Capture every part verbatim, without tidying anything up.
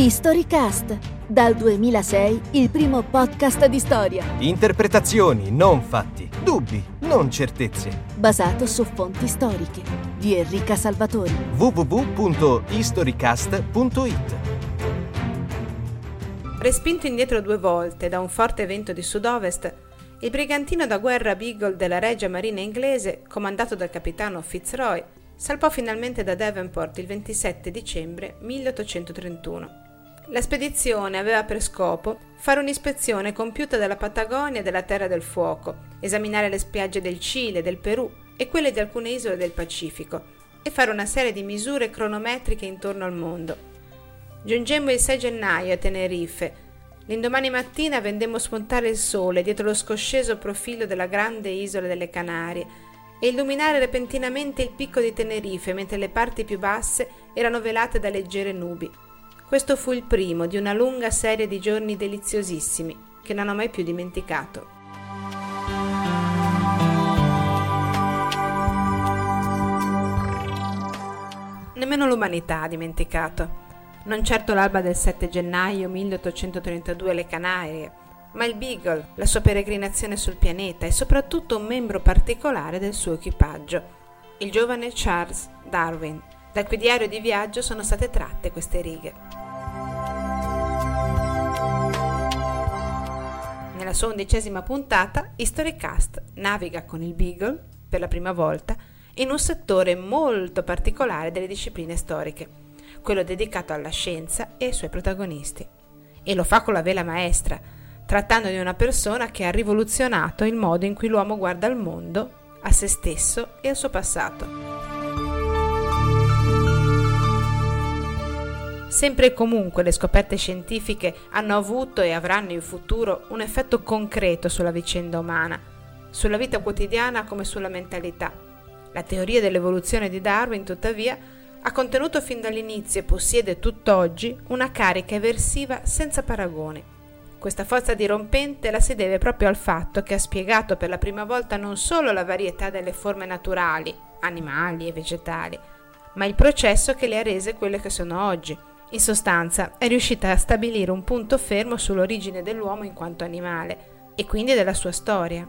HistoryCast, dal duemilasei il primo podcast di storia. Interpretazioni, non fatti, dubbi, non certezze. Basato su fonti storiche di Enrica Salvatori. w w w punto historycast punto it. Respinto indietro due volte da un forte vento di sud-ovest, il brigantino da guerra Beagle della Regia Marina inglese, comandato dal capitano Fitzroy, salpò finalmente da Devonport il ventisette dicembre milleottocentotrentuno. La spedizione aveva per scopo fare un'ispezione compiuta della Patagonia e della Terra del Fuoco, esaminare le spiagge del Cile, del Perù e quelle di alcune isole del Pacifico e fare una serie di misure cronometriche intorno al mondo. Giungemmo il sei gennaio a Tenerife. L'indomani mattina vedemmo spuntare il sole dietro lo scosceso profilo della grande isola delle Canarie e illuminare repentinamente il picco di Tenerife, mentre le parti più basse erano velate da leggere nubi. Questo fu il primo di una lunga serie di giorni deliziosissimi che non ho mai più dimenticato. Nemmeno l'umanità ha dimenticato. Non certo l'alba del sette gennaio milleottocentotrentadue alle Canarie, ma il Beagle, la sua peregrinazione sul pianeta e soprattutto un membro particolare del suo equipaggio, il giovane Charles Darwin, dal cui diario di viaggio sono state tratte queste righe. Nella sua undicesima puntata, HistoryCast naviga con il Beagle, per la prima volta, in un settore molto particolare delle discipline storiche, quello dedicato alla scienza e ai suoi protagonisti. E lo fa con la vela maestra, trattando di una persona che ha rivoluzionato il modo in cui l'uomo guarda al mondo, a se stesso e al suo passato. Sempre e comunque le scoperte scientifiche hanno avuto e avranno in futuro un effetto concreto sulla vicenda umana, sulla vita quotidiana come sulla mentalità. La teoria dell'evoluzione di Darwin, tuttavia, ha contenuto fin dall'inizio e possiede tutt'oggi una carica eversiva senza paragone. Questa forza dirompente la si deve proprio al fatto che ha spiegato per la prima volta non solo la varietà delle forme naturali, animali e vegetali, ma il processo che le ha rese quelle che sono oggi. In sostanza, è riuscita a stabilire un punto fermo sull'origine dell'uomo in quanto animale, e quindi della sua storia.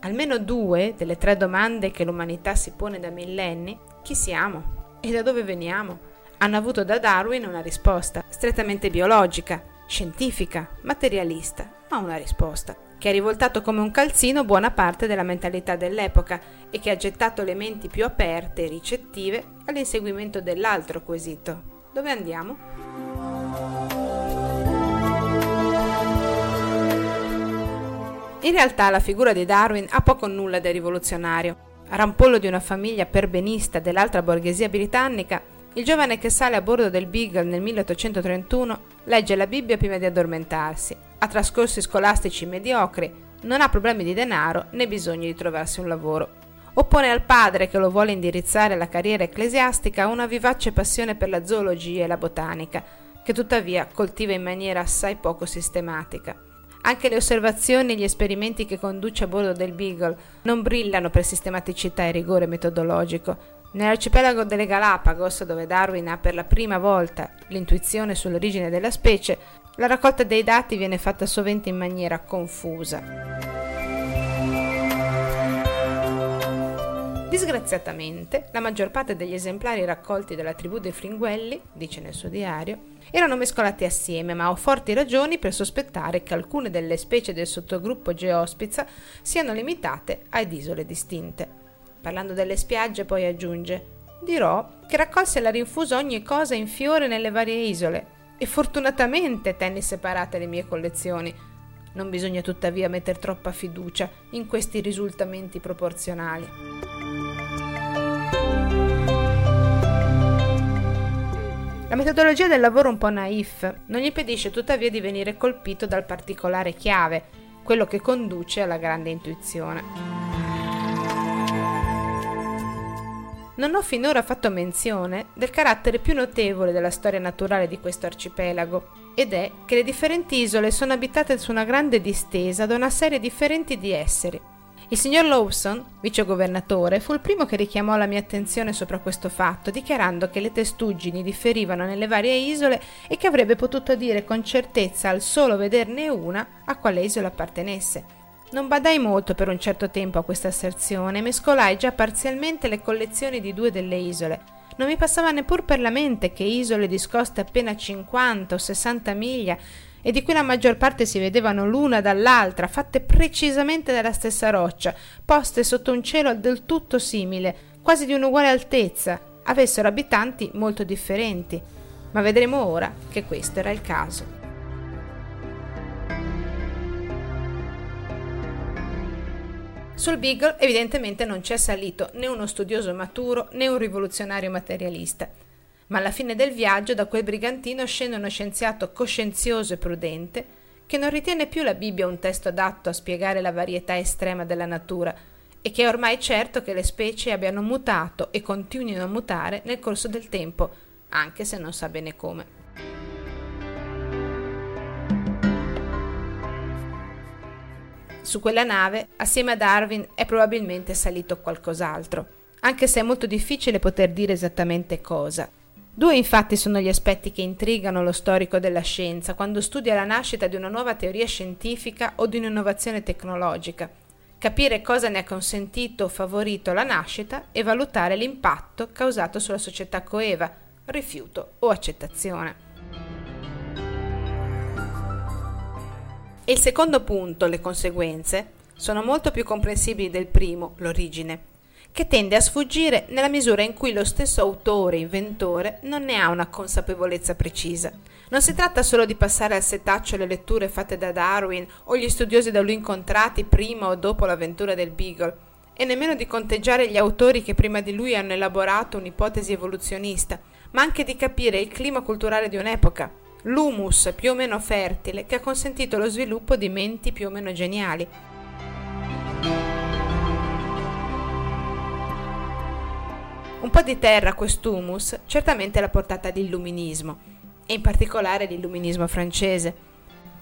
Almeno due delle tre domande che l'umanità si pone da millenni, chi siamo e da dove veniamo, hanno avuto da Darwin una risposta strettamente biologica, scientifica, materialista, ma una risposta che ha rivoltato come un calzino buona parte della mentalità dell'epoca e che ha gettato le menti più aperte e ricettive all'inseguimento dell'altro quesito. Dove andiamo? In realtà la figura di Darwin ha poco o nulla del rivoluzionario. Rampollo di una famiglia perbenista dell'alta borghesia britannica, il giovane che sale a bordo del Beagle nel milleottocentotrentuno legge la Bibbia prima di addormentarsi, ha trascorsi scolastici mediocri, non ha problemi di denaro né bisogno di trovarsi un lavoro. Oppone al padre, che lo vuole indirizzare alla carriera ecclesiastica, una vivace passione per la zoologia e la botanica, che tuttavia coltiva in maniera assai poco sistematica. Anche le osservazioni e gli esperimenti che conduce a bordo del Beagle non brillano per sistematicità e rigore metodologico. Nell'arcipelago delle Galapagos, dove Darwin ha per la prima volta l'intuizione sull'origine della specie, la raccolta dei dati viene fatta sovente in maniera confusa. Disgraziatamente, la maggior parte degli esemplari raccolti dalla tribù dei Fringuelli, dice nel suo diario, erano mescolati assieme, ma ho forti ragioni per sospettare che alcune delle specie del sottogruppo Geospiza siano limitate ad isole distinte. Parlando delle spiagge, poi aggiunge: dirò che raccolse e la rinfuso ogni cosa in fiore nelle varie isole e fortunatamente tenni separate le mie collezioni. Non bisogna tuttavia mettere troppa fiducia in questi risultamenti proporzionali. La metodologia del lavoro un po' naif non gli impedisce tuttavia di venire colpito dal particolare chiave, quello che conduce alla grande intuizione. Non ho finora fatto menzione del carattere più notevole della storia naturale di questo arcipelago, ed è che le differenti isole sono abitate su una grande distesa da una serie differente di esseri. Il signor Lawson, vicegovernatore, fu il primo che richiamò la mia attenzione sopra questo fatto, dichiarando che le testuggini differivano nelle varie isole e che avrebbe potuto dire con certezza al solo vederne una a quale isola appartenesse. Non badai molto per un certo tempo a questa asserzione e mescolai già parzialmente le collezioni di due delle isole. Non mi passava neppur per la mente che isole discoste appena cinquanta o sessanta miglia e di cui la maggior parte si vedevano l'una dall'altra, fatte precisamente dalla stessa roccia, poste sotto un cielo del tutto simile, quasi di un'uguale altezza, avessero abitanti molto differenti. Ma vedremo ora che questo era il caso. Sul Beagle evidentemente non c'è salito né uno studioso maturo né un rivoluzionario materialista. Ma alla fine del viaggio da quel brigantino scende uno scienziato coscienzioso e prudente che non ritiene più la Bibbia un testo adatto a spiegare la varietà estrema della natura e che è ormai certo che le specie abbiano mutato e continuino a mutare nel corso del tempo, anche se non sa bene come. Su quella nave, assieme a Darwin, è probabilmente salito qualcos'altro, anche se è molto difficile poter dire esattamente cosa. Due infatti sono gli aspetti che intrigano lo storico della scienza quando studia la nascita di una nuova teoria scientifica o di un'innovazione tecnologica: capire cosa ne ha consentito o favorito la nascita e valutare l'impatto causato sulla società coeva, rifiuto o accettazione. E il secondo punto, le conseguenze, sono molto più comprensibili del primo, l'origine, che tende a sfuggire nella misura in cui lo stesso autore, inventore, non ne ha una consapevolezza precisa. Non si tratta solo di passare al setaccio le letture fatte da Darwin o gli studiosi da lui incontrati prima o dopo l'avventura del Beagle, e nemmeno di conteggiare gli autori che prima di lui hanno elaborato un'ipotesi evoluzionista, ma anche di capire il clima culturale di un'epoca, l'humus più o meno fertile che ha consentito lo sviluppo di menti più o meno geniali. Un po' di terra, quest'humus, certamente alla portata dell'illuminismo, e in particolare l'illuminismo francese.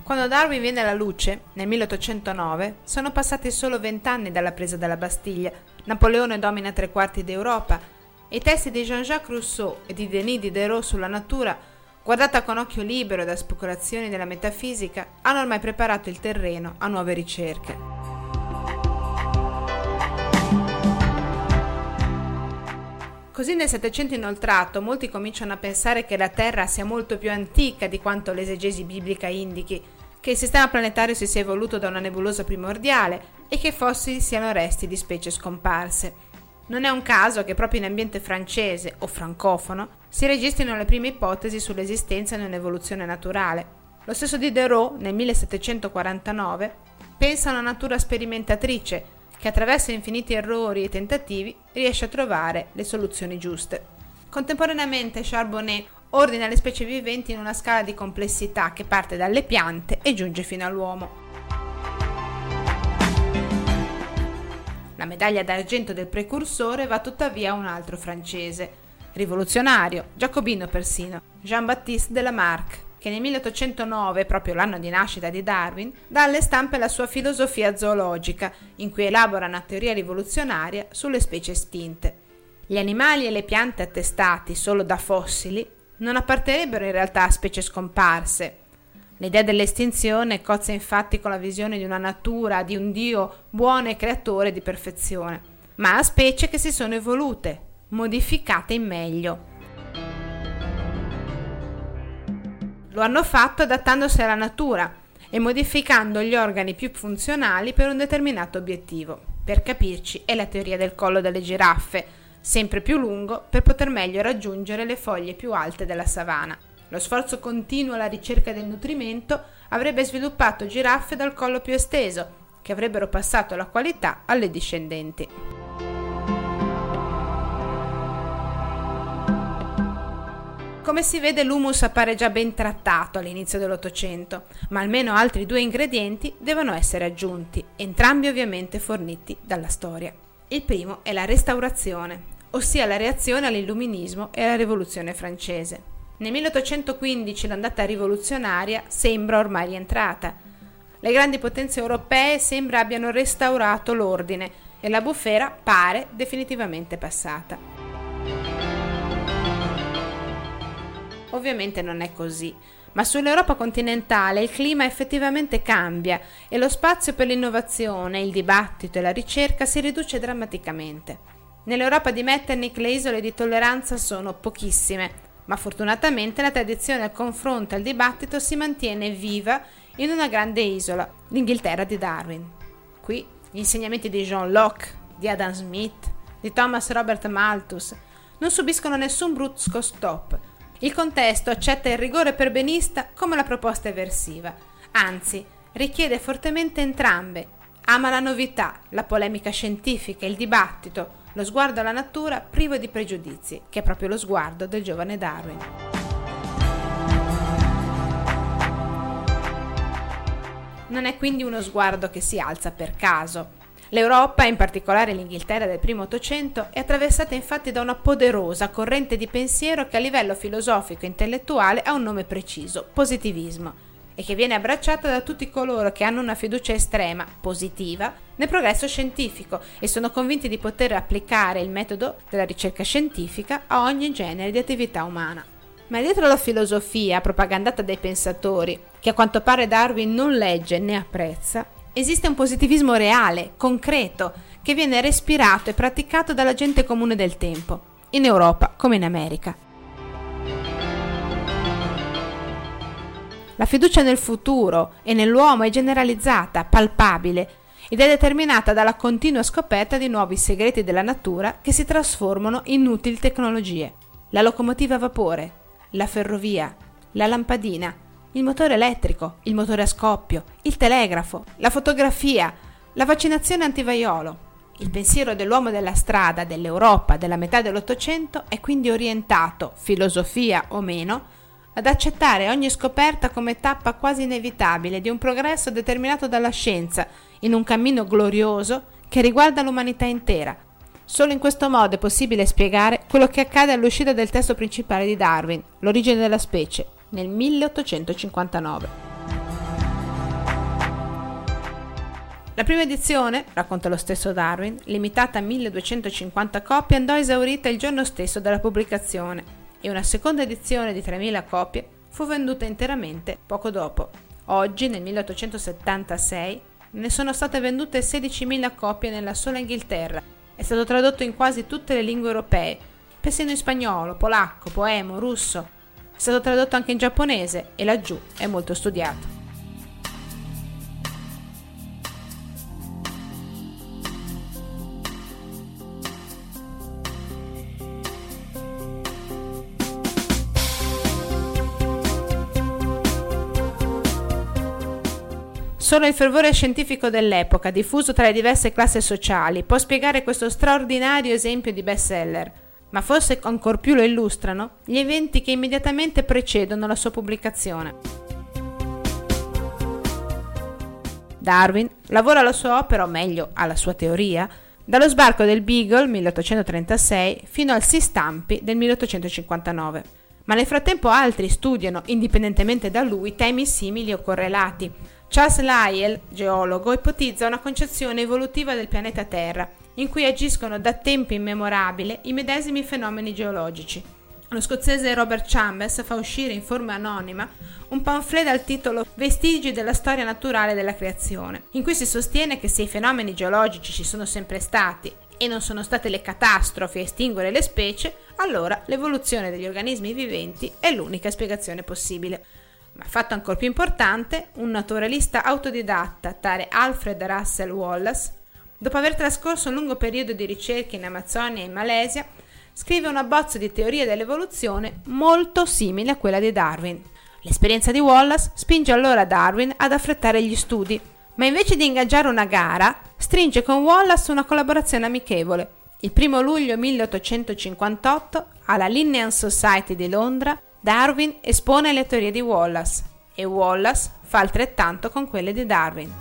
Quando Darwin viene alla luce, nel milleottocentonove, sono passati solo vent'anni dalla presa della Bastiglia, Napoleone domina tre quarti d'Europa, e i testi di Jean-Jacques Rousseau e di Denis Diderot sulla natura, guardata con occhio libero da speculazioni della metafisica, hanno ormai preparato il terreno a nuove ricerche. Così nel Settecento inoltrato molti cominciano a pensare che la Terra sia molto più antica di quanto l'esegesi biblica indichi, che il sistema planetario si sia evoluto da una nebulosa primordiale e che fossili siano resti di specie scomparse. Non è un caso che proprio in ambiente francese o francofono si registrino le prime ipotesi sull'esistenza di un'evoluzione naturale. Lo stesso Diderot nel millesettecentoquarantanove pensa a una natura sperimentatrice, che attraverso infiniti errori e tentativi riesce a trovare le soluzioni giuste. Contemporaneamente Charbonnet ordina le specie viventi in una scala di complessità che parte dalle piante e giunge fino all'uomo. La medaglia d'argento del precursore va tuttavia a un altro francese, rivoluzionario, giacobino persino, Jean-Baptiste Lamarck, che nel milleottocentonove, proprio l'anno di nascita di Darwin, dà alle stampe la sua filosofia zoologica, in cui elabora una teoria rivoluzionaria sulle specie estinte. Gli animali e le piante attestati solo da fossili non apparterebbero in realtà a specie scomparse. L'idea dell'estinzione cozza infatti con la visione di una natura, di un Dio buono e creatore di perfezione, ma a specie che si sono evolute, modificate in meglio. Lo hanno fatto adattandosi alla natura e modificando gli organi più funzionali per un determinato obiettivo. Per capirci, è la teoria del collo delle giraffe, sempre più lungo per poter meglio raggiungere le foglie più alte della savana. Lo sforzo continuo alla ricerca del nutrimento avrebbe sviluppato giraffe dal collo più esteso, che avrebbero passato la qualità alle discendenti. Come si vede, l'humus appare già ben trattato all'inizio dell'Ottocento, ma almeno altri due ingredienti devono essere aggiunti, entrambi ovviamente forniti dalla storia. Il primo è la restaurazione, ossia la reazione all'illuminismo e alla rivoluzione francese. Nel milleottocentoquindici l'ondata rivoluzionaria sembra ormai rientrata. Le grandi potenze europee sembra abbiano restaurato l'ordine e la bufera pare definitivamente passata. Ovviamente non è così, ma sull'Europa continentale il clima effettivamente cambia e lo spazio per l'innovazione, il dibattito e la ricerca si riduce drammaticamente. Nell'Europa di Metternich le isole di tolleranza sono pochissime, ma fortunatamente la tradizione al confronto e al dibattito si mantiene viva in una grande isola, l'Inghilterra di Darwin. Qui gli insegnamenti di John Locke, di Adam Smith, di Thomas Robert Malthus non subiscono nessun brusco stop. Il contesto accetta il rigore perbenista come la proposta eversiva, anzi richiede fortemente entrambe. Ama la novità, la polemica scientifica, il dibattito, lo sguardo alla natura privo di pregiudizi, che è proprio lo sguardo del giovane Darwin. Non è quindi uno sguardo che si alza per caso. L'Europa, in particolare l'Inghilterra del primo Ottocento, è attraversata infatti da una poderosa corrente di pensiero che a livello filosofico e intellettuale ha un nome preciso, positivismo, e che viene abbracciata da tutti coloro che hanno una fiducia estrema, positiva, nel progresso scientifico e sono convinti di poter applicare il metodo della ricerca scientifica a ogni genere di attività umana. Ma dietro la filosofia propagandata dai pensatori, che a quanto pare Darwin non legge né apprezza, esiste un positivismo reale, concreto, che viene respirato e praticato dalla gente comune del tempo, in Europa come in America. La fiducia nel futuro e nell'uomo è generalizzata, palpabile, ed è determinata dalla continua scoperta di nuovi segreti della natura che si trasformano in utili tecnologie. La locomotiva a vapore, la ferrovia, la lampadina, il motore elettrico, il motore a scoppio, il telegrafo, la fotografia, la vaccinazione antivaiolo. Il pensiero dell'uomo della strada, dell'Europa, della metà dell'Ottocento è quindi orientato, filosofia o meno, ad accettare ogni scoperta come tappa quasi inevitabile di un progresso determinato dalla scienza, in un cammino glorioso che riguarda l'umanità intera. Solo in questo modo è possibile spiegare quello che accade all'uscita del testo principale di Darwin, L'Origine della Specie, nel milleottocentocinquantanove. La prima edizione, racconta lo stesso Darwin, limitata a milleduecentocinquanta copie, andò esaurita il giorno stesso della pubblicazione, e una seconda edizione di tremila copie fu venduta interamente poco dopo. Oggi, nel milleottocentosettantasei, ne sono state vendute sedicimila copie nella sola Inghilterra. È stato tradotto in quasi tutte le lingue europee, persino in spagnolo, polacco, boemo, russo. È stato tradotto anche in giapponese e laggiù è molto studiato. Solo il fervore scientifico dell'epoca, diffuso tra le diverse classi sociali, può spiegare questo straordinario esempio di bestseller, ma forse ancor più lo illustrano gli eventi che immediatamente precedono la sua pubblicazione. Darwin lavora alla sua opera, o meglio, alla sua teoria, dallo sbarco del Beagle milleottocentotrentasei fino al Si stampi del milleottocentocinquantanove. Ma nel frattempo altri studiano, indipendentemente da lui, temi simili o correlati. Charles Lyell, geologo, ipotizza una concezione evolutiva del pianeta Terra, in cui agiscono da tempo immemorabile i medesimi fenomeni geologici. Lo scozzese Robert Chambers fa uscire in forma anonima un pamphlet dal titolo Vestigi della storia naturale della creazione, in cui si sostiene che se i fenomeni geologici ci sono sempre stati e non sono state le catastrofi a estinguere le specie, allora l'evoluzione degli organismi viventi è l'unica spiegazione possibile. Ma fatto ancor più importante, un naturalista autodidatta, tale Alfred Russell Wallace, dopo aver trascorso un lungo periodo di ricerche in Amazzonia e in Malesia, scrive una bozza di teoria dell'evoluzione molto simile a quella di Darwin. L'esperienza di Wallace spinge allora Darwin ad affrettare gli studi, ma invece di ingaggiare una gara, stringe con Wallace una collaborazione amichevole. Il primo luglio milleottocentocinquantotto, alla Linnean Society di Londra, Darwin espone le teorie di Wallace e Wallace fa altrettanto con quelle di Darwin.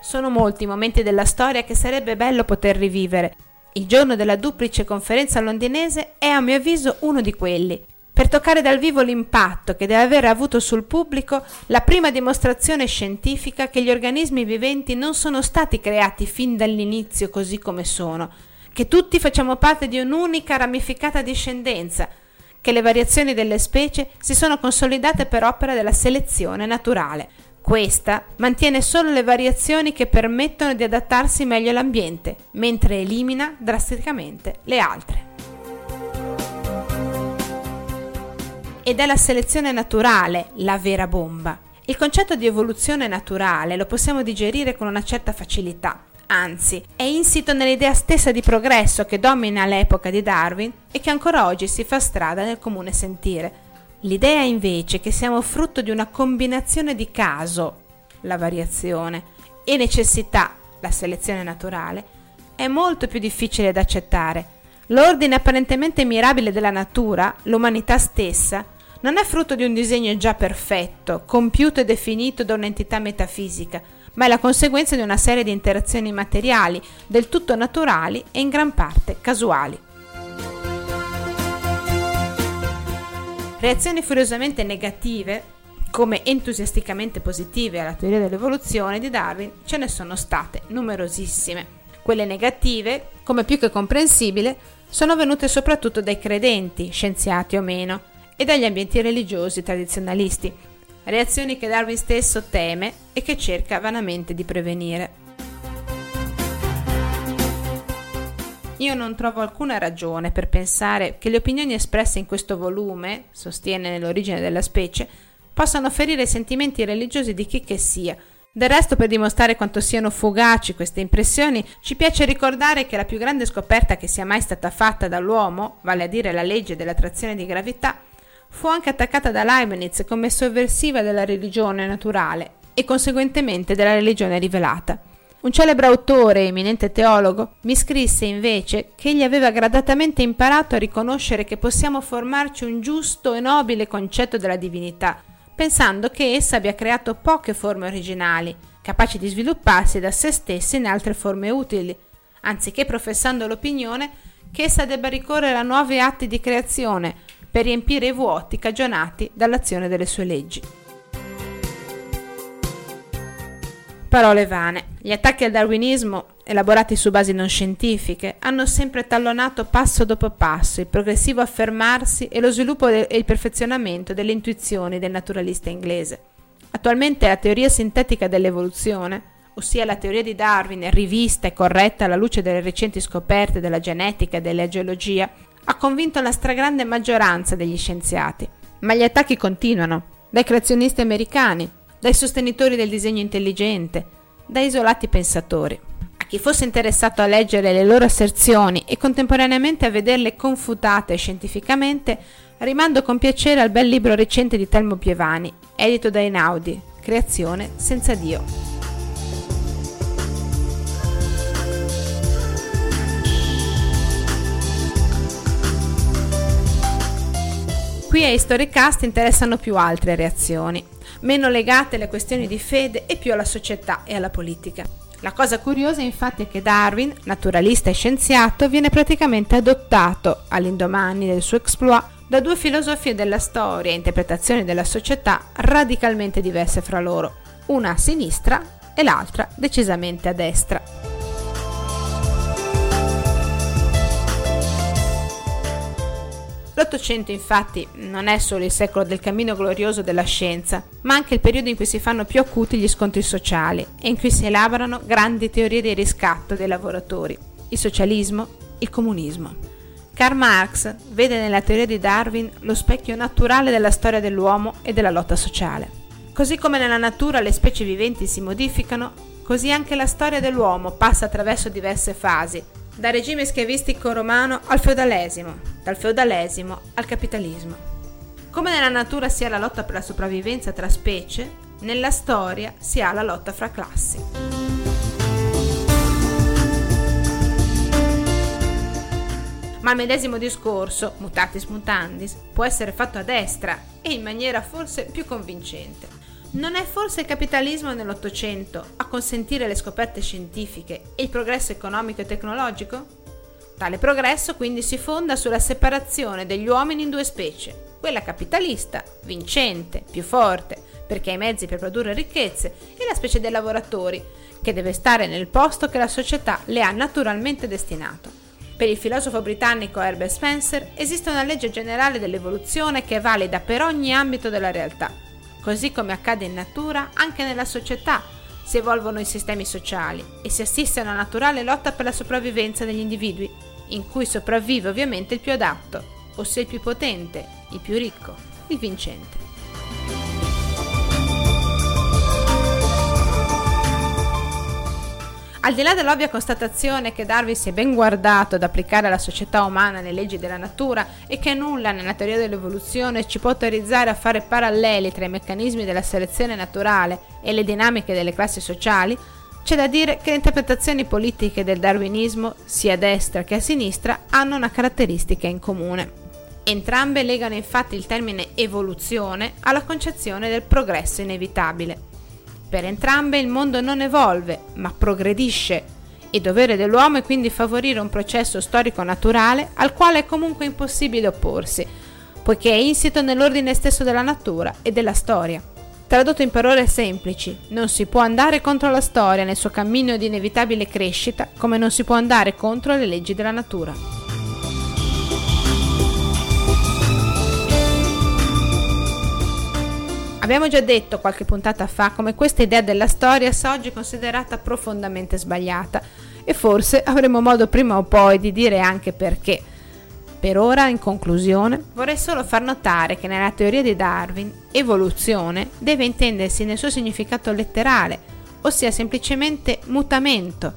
Sono molti i momenti della storia che sarebbe bello poter rivivere. Il giorno della duplice conferenza londinese è a mio avviso uno di quelli, per toccare dal vivo l'impatto che deve aver avuto sul pubblico la prima dimostrazione scientifica che gli organismi viventi non sono stati creati fin dall'inizio così come sono, che tutti facciamo parte di un'unica ramificata discendenza, che le variazioni delle specie si sono consolidate per opera della selezione naturale. Questa mantiene solo le variazioni che permettono di adattarsi meglio all'ambiente, mentre elimina drasticamente le altre. Ed è la selezione naturale la vera bomba. Il concetto di evoluzione naturale lo possiamo digerire con una certa facilità, anzi, è insito nell'idea stessa di progresso che domina l'epoca di Darwin e che ancora oggi si fa strada nel comune sentire. L'idea invece che siamo frutto di una combinazione di caso, la variazione, e necessità, la selezione naturale, è molto più difficile da accettare. L'ordine apparentemente mirabile della natura, l'umanità stessa, non è frutto di un disegno già perfetto, compiuto e definito da un'entità metafisica, ma è la conseguenza di una serie di interazioni materiali, del tutto naturali e in gran parte casuali. Reazioni furiosamente negative, come entusiasticamente positive alla teoria dell'evoluzione di Darwin, ce ne sono state numerosissime. Quelle negative, come più che comprensibile, sono venute soprattutto dai credenti, scienziati o meno, e dagli ambienti religiosi tradizionalisti, reazioni che Darwin stesso teme e che cerca vanamente di prevenire. Io non trovo alcuna ragione per pensare che le opinioni espresse in questo volume, sostiene nell'origine della specie, possano ferire i sentimenti religiosi di chi che sia. Del resto, per dimostrare quanto siano fugaci queste impressioni, ci piace ricordare che la più grande scoperta che sia mai stata fatta dall'uomo, vale a dire la legge dell'attrazione di gravità, fu anche attaccata da Leibniz come sovversiva della religione naturale e conseguentemente della religione rivelata. Un celebre autore e eminente teologo mi scrisse invece che egli aveva gradatamente imparato a riconoscere che possiamo formarci un giusto e nobile concetto della divinità, pensando che essa abbia creato poche forme originali, capaci di svilupparsi da se stesse in altre forme utili, anziché professando l'opinione che essa debba ricorrere a nuovi atti di creazione, per riempire i vuoti cagionati dall'azione delle sue leggi. Parole vane. Gli attacchi al darwinismo, elaborati su basi non scientifiche, hanno sempre tallonato passo dopo passo il progressivo affermarsi e lo sviluppo e il perfezionamento delle intuizioni del naturalista inglese. Attualmente la teoria sintetica dell'evoluzione, ossia la teoria di Darwin rivista e corretta alla luce delle recenti scoperte della genetica e della geologia, ha convinto la stragrande maggioranza degli scienziati. Ma gli attacchi continuano, dai creazionisti americani, dai sostenitori del disegno intelligente, da isolati pensatori. A chi fosse interessato a leggere le loro asserzioni e contemporaneamente a vederle confutate scientificamente, rimando con piacere al bel libro recente di Telmo Piovani, edito da Einaudi, Creazione senza Dio. Qui a HistoryCast interessano più altre reazioni, meno legate alle questioni di fede e più alla società e alla politica. La cosa curiosa infatti è che Darwin, naturalista e scienziato, viene praticamente adottato, all'indomani del suo exploit, da due filosofie della storia e interpretazioni della società radicalmente diverse fra loro, una a sinistra e l'altra decisamente a destra. L'Ottocento infatti non è solo il secolo del cammino glorioso della scienza, ma anche il periodo in cui si fanno più acuti gli scontri sociali e in cui si elaborano grandi teorie di riscatto dei lavoratori, il socialismo, il comunismo. Karl Marx vede nella teoria di Darwin lo specchio naturale della storia dell'uomo e della lotta sociale. Così come nella natura le specie viventi si modificano, così anche la storia dell'uomo passa attraverso diverse fasi, dal regime schiavistico romano al feudalesimo, dal feudalesimo al capitalismo. Come nella natura si ha la lotta per la sopravvivenza tra specie, nella storia si ha la lotta fra classi. Ma il medesimo discorso, mutatis mutandis, può essere fatto a destra e in maniera forse più convincente. Non è forse il capitalismo nell'Ottocento a consentire le scoperte scientifiche e il progresso economico e tecnologico? Tale progresso quindi si fonda sulla separazione degli uomini in due specie, quella capitalista, vincente, più forte, perché ha i mezzi per produrre ricchezze, e la specie dei lavoratori, che deve stare nel posto che la società le ha naturalmente destinato. Per il filosofo britannico Herbert Spencer esiste una legge generale dell'evoluzione che è valida per ogni ambito della realtà. Così come accade in natura, anche nella società si evolvono i sistemi sociali e si assiste a una naturale lotta per la sopravvivenza degli individui, in cui sopravvive ovviamente il più adatto, ossia il più potente, il più ricco, il vincente. Al di là dell'ovvia constatazione che Darwin si è ben guardato ad applicare alla società umana le leggi della natura e che nulla nella teoria dell'evoluzione ci può autorizzare a fare paralleli tra i meccanismi della selezione naturale e le dinamiche delle classi sociali, c'è da dire che le interpretazioni politiche del darwinismo, sia a destra che a sinistra, hanno una caratteristica in comune. Entrambe legano infatti il termine evoluzione alla concezione del progresso inevitabile. Per entrambe il mondo non evolve, ma progredisce, e dovere dell'uomo è quindi favorire un processo storico naturale al quale è comunque impossibile opporsi, poiché è insito nell'ordine stesso della natura e della storia. Tradotto in parole semplici, non si può andare contro la storia nel suo cammino di inevitabile crescita, come non si può andare contro le leggi della natura. Abbiamo già detto qualche puntata fa come questa idea della storia sia oggi considerata profondamente sbagliata, e forse avremo modo prima o poi di dire anche perché. Per ora, in conclusione, vorrei solo far notare che nella teoria di Darwin evoluzione deve intendersi nel suo significato letterale, ossia semplicemente mutamento,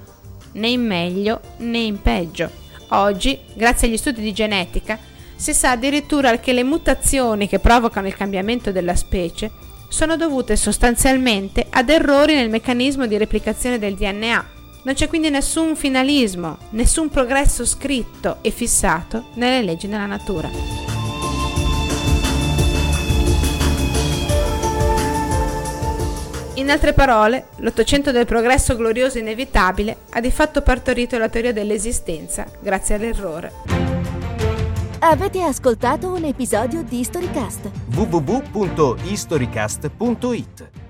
né in meglio né in peggio. Oggi, grazie agli studi di genetica, si sa addirittura che le mutazioni che provocano il cambiamento della specie sono dovute sostanzialmente ad errori nel meccanismo di replicazione del D N A. Non c'è quindi nessun finalismo, nessun progresso scritto e fissato nelle leggi della natura. In altre parole, l'Ottocento del progresso glorioso e inevitabile ha di fatto partorito la teoria dell'esistenza grazie all'errore. Avete ascoltato un episodio di HistoryCast. w w w punto historycast punto it